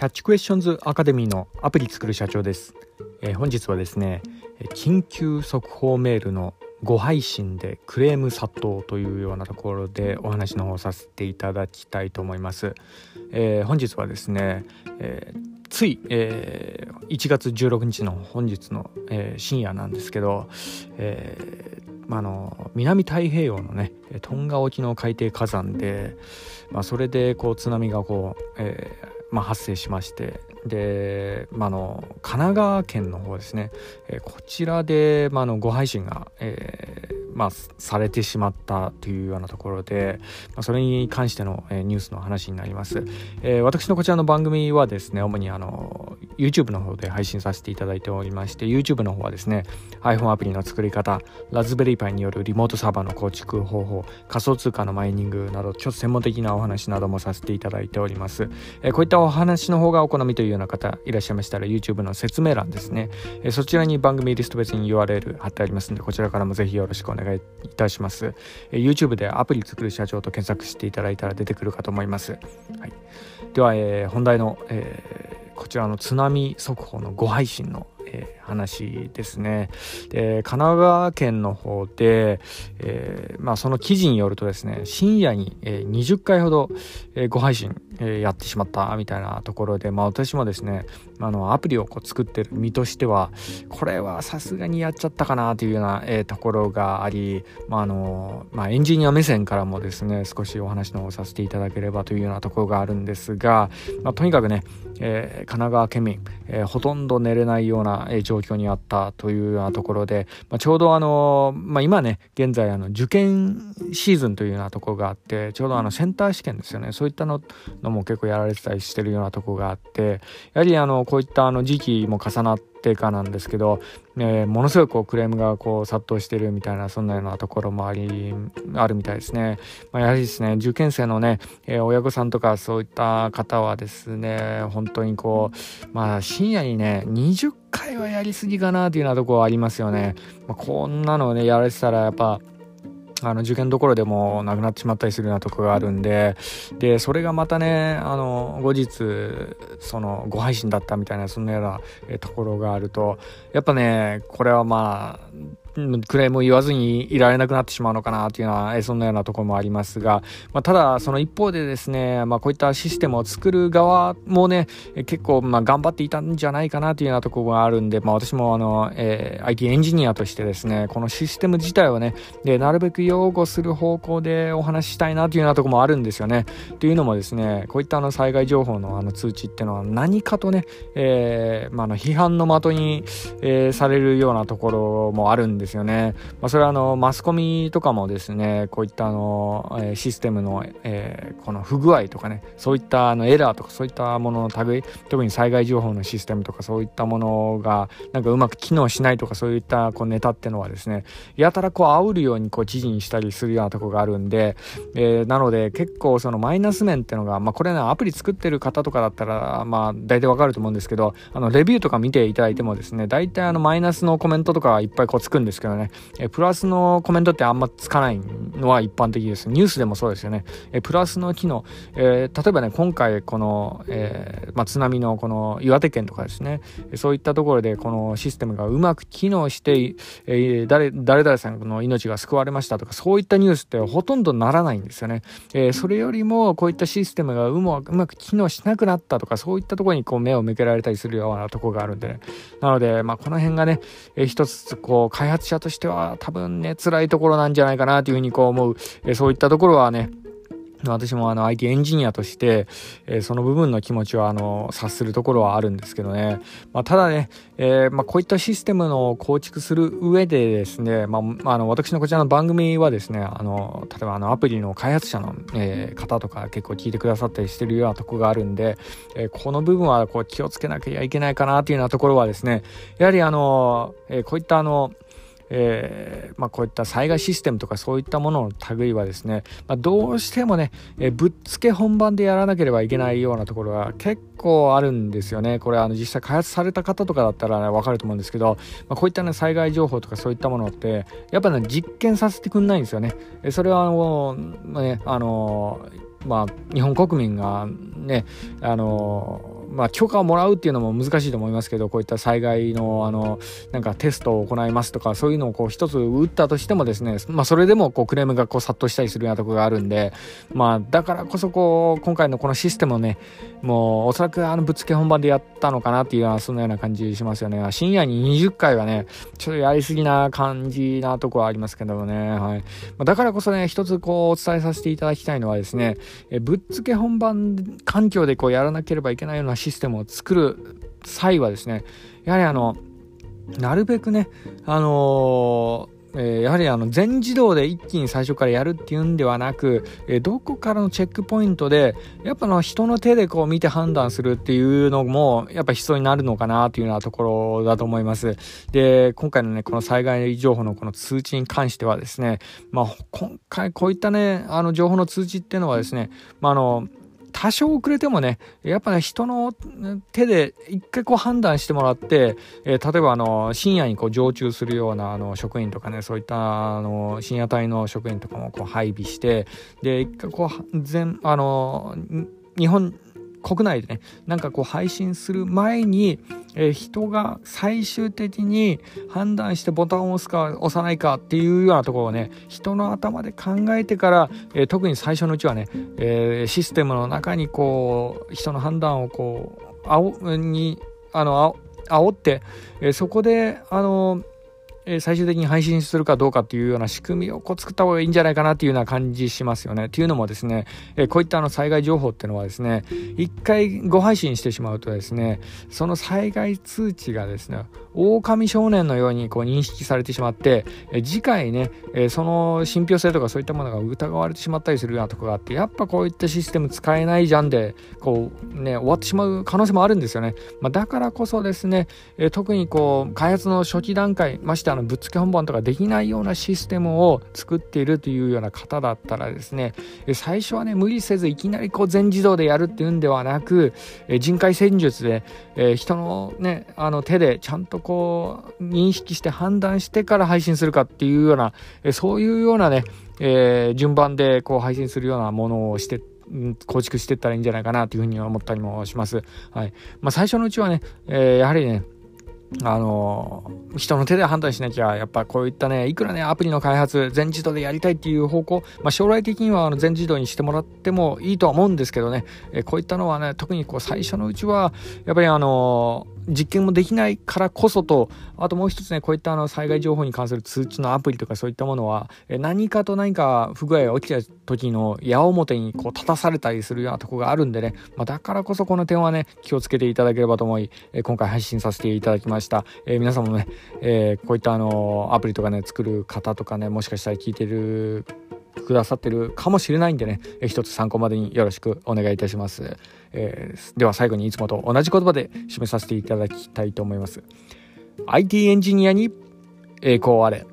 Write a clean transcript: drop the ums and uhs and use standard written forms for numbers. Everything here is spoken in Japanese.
キャッチクエスチョンズアカデミーのアプリ作る社長です。本日はですね、緊急速報メールの誤配信でクレーム殺到というようなところでお話の方させていただきたいと思います。本日はですね、つい、1月16日の本日の、深夜なんですけど、南太平洋のねトンガ沖の海底火山で、それでこう津波がこう、発生しまして、で、神奈川県の方ですね、こちらで、誤配信が、されてしまったというようなところで、それに関しての、ニュースの話になります。私のこちらの番組はですね、主にYouTube の方で配信させていただいておりまして、 YouTube の方はですね iPhone アプリの作り方、ラズベリーパイによるリモートサーバーの構築方法、仮想通貨のマイニングなど、ちょっと専門的なお話などもさせていただいております。こういったお話の方がお好みというような方いらっしゃいましたら、 YouTube の説明欄ですね、そちらに番組リスト別に URL 貼ってありますので、こちらからもぜひよろしくお願いいたします。YouTube でアプリ作る社長と検索していただいたら出てくるかと思います。はい、では、本題の、こちらの津波速報の誤配信の、話ですね。で、神奈川県の方で、その記事によるとですね、深夜に、20回ほど、誤配信、やってしまったみたいなところで、私もですね、アプリをこう作ってる身としては、これはさすがにやっちゃったかなというような、ところがあり、エンジニア目線からもですね、少しお話の方をさせていただければというようなところがあるんですが、とにかくね、神奈川県民、ほとんど寝れないような状況にあったというようなところで、ちょうど今ね現在受験シーズンというようなところがあって、ちょうどセンター試験ですよね、そういったのも結構やられてたりしてるようなところがあって、やはりこういった時期も重なってかなんですけど、ものすごいこうクレームがこう殺到してるみたいな、そんなようなところもあるみたいですね。やはりですね、受験生のね、親御さんとかそういった方はですね、本当にこう、深夜にね20回はやりすぎかなというようなところはありますよね。こんなのねやられてたら、やっぱ受験どころでもなくなってしまったりするようなところがあるんで、でそれがまたね後日その誤配信だったみたいな、そんなようなところがあると、やっぱねこれはクレームを言わずにいられなくなってしまうのかなというような、そんなようなところもありますが、ただその一方でですね、こういったシステムを作る側もね結構頑張っていたんじゃないかなというようなところがあるんで、私もIT エンジニアとしてですね、このシステム自体をねでなるべく擁護する方向でお話ししたいなというようなところもあるんですよね。というのもですね、こういった災害情報の通知っていうのは何かとね、批判の的に、されるようなところもあるんですよね。それはマスコミとかもですね、こういったシステムの、この不具合とかね、そういったエラーとかそういったものの類い、特に災害情報のシステムとかそういったものがなんかうまく機能しないとか、そういったこうネタってのはですね、やたらこう煽るようにこう記事にしたりするようなところがあるんで、なので結構そのマイナス面ってのが、これねアプリ作ってる方とかだったら大体わかると思うんですけど、レビューとか見ていただいてもですね、大体マイナスのコメントとかはいっぱいこうつくんですけどね、プラスのコメントってあんまつかないのは一般的です。ニュースでもそうですよね。プラスの機能、例えばね今回この、津波のこの岩手県とかですね、そういったところでこのシステムがうまく機能して、誰々さんの命が救われましたとか、そういったニュースってほとんどならないんですよね。それよりもこういったシステムがうまく機能しなくなったとか、そういったところにこう目を向けられたりするようなところがあるんで、ね、なのでこの辺がね、一つこう開発者としては多分ね辛いところなんじゃないかなというふうにこう思う、そういったところはね私もIT エンジニアとして、その部分の気持ちは察するところはあるんですけどね。ただね、こういったシステムの構築する上でですね、私のこちらの番組はですね、例えばアプリの開発者の、方とか結構聞いてくださったりしてるようなところがあるんで、この部分はこう気をつけなきゃいけないかなというようなところはですね、やはりこういったこういった災害システムとかそういったものの類はですね、どうしてもね、ぶっつけ本番でやらなければいけないようなところが結構あるんですよね。これ実際開発された方とかだったら、ね、分かると思うんですけど、こういったね災害情報とかそういったものってやっぱね実験させてくんないんですよね。それは日本国民がねまあ許可をもらうっていうのも難しいと思いますけど、こういった災害のなんかテストを行いますとか、そういうのをこう一つ打ったとしてもですね、まあそれでもこうクレームがこう殺到したりするようなところがあるんで、まあだからこそこう今回のこのシステムをね、もうおそらくぶっつけ本番でやったのかなっていうような、そんなような感じしますよね。深夜に20回はね、ちょっとやりすぎな感じなとこはありますけどもね、はい。だからこそね、一つこうお伝えさせていただきたいのはですね、ぶっつけ本番環境でこうやらなければいけないようなシステムを作る際はですね、やはりなるべくね、やはり全自動で一気に最初からやるっていうんではなく、どこからのチェックポイントでやっぱ人の手でこう見て判断するっていうのもやっぱ必要になるのかなというようなところだと思います。で、今回のねこの災害情報のこの通知に関してはですね、まあ今回こういったね情報の通知っていうのはですね、まあ多少遅れてもね、やっぱね人の手で一回こう判断してもらって、例えば深夜にこう常駐するような職員とかね、そういった深夜帯の職員とかもこう配備して、で一回こう日本国内でねなんかこう配信する前に、人が最終的に判断してボタンを押すか押さないかっていうようなところをね、人の頭で考えてから、特に最初のうちはね、システムの中にこう人の判断をこう煽って、そこで最終的に配信するかどうかっていうような仕組みをこう作った方がいいんじゃないかなっていうような感じしますよね。っていうのもですね、こういった災害情報っていうのはですね、一回ご配信してしまうとですね、その災害通知がですね、狼少年のようにこう認識されてしまって、次回ね、その信憑性とかそういったものが疑われてしまったりするようなところがあって、やっぱこういったシステム使えないじゃんで、こうね、終わってしまう可能性もあるんですよね。まあ、だからこそですね、特にこう、開発の初期段階、ましてぶっつけ本番とかできないようなシステムを作っているというような方だったらですね、最初はね無理せずいきなりこう全自動でやるっていうんではなく、人海戦術で、人のね手でちゃんとこう認識して判断してから配信するかっていうような、そういうようなね、順番でこう配信するようなものをしてって構築していったらいいんじゃないかなというふうに思ったりもします。はい。まあ、最初のうちはね、やはりね人の手で判断しなきゃ、やっぱこういったね、いくらねアプリの開発全自動でやりたいっていう方向、まあ、将来的には全自動にしてもらってもいいとは思うんですけどね、こういったのはね特にこう最初のうちはやっぱり実験もできないからこそと、あともう一つね、こういった災害情報に関する通知のアプリとかそういったものは、何かと何か不具合が起きた時の矢面にこう立たされたりするようなとこがあるんでね、まあ、だからこそこの点はね気をつけていただければと思い、今回配信させていただきました。皆さんもね、こういったアプリとかね作る方とかね、もしかしたら聞いてるくださってるかもしれないんでね、一つ参考までによろしくお願いいたします。では最後にいつもと同じ言葉で締めさせていただきたいと思います。IT エンジニアに栄光あれ。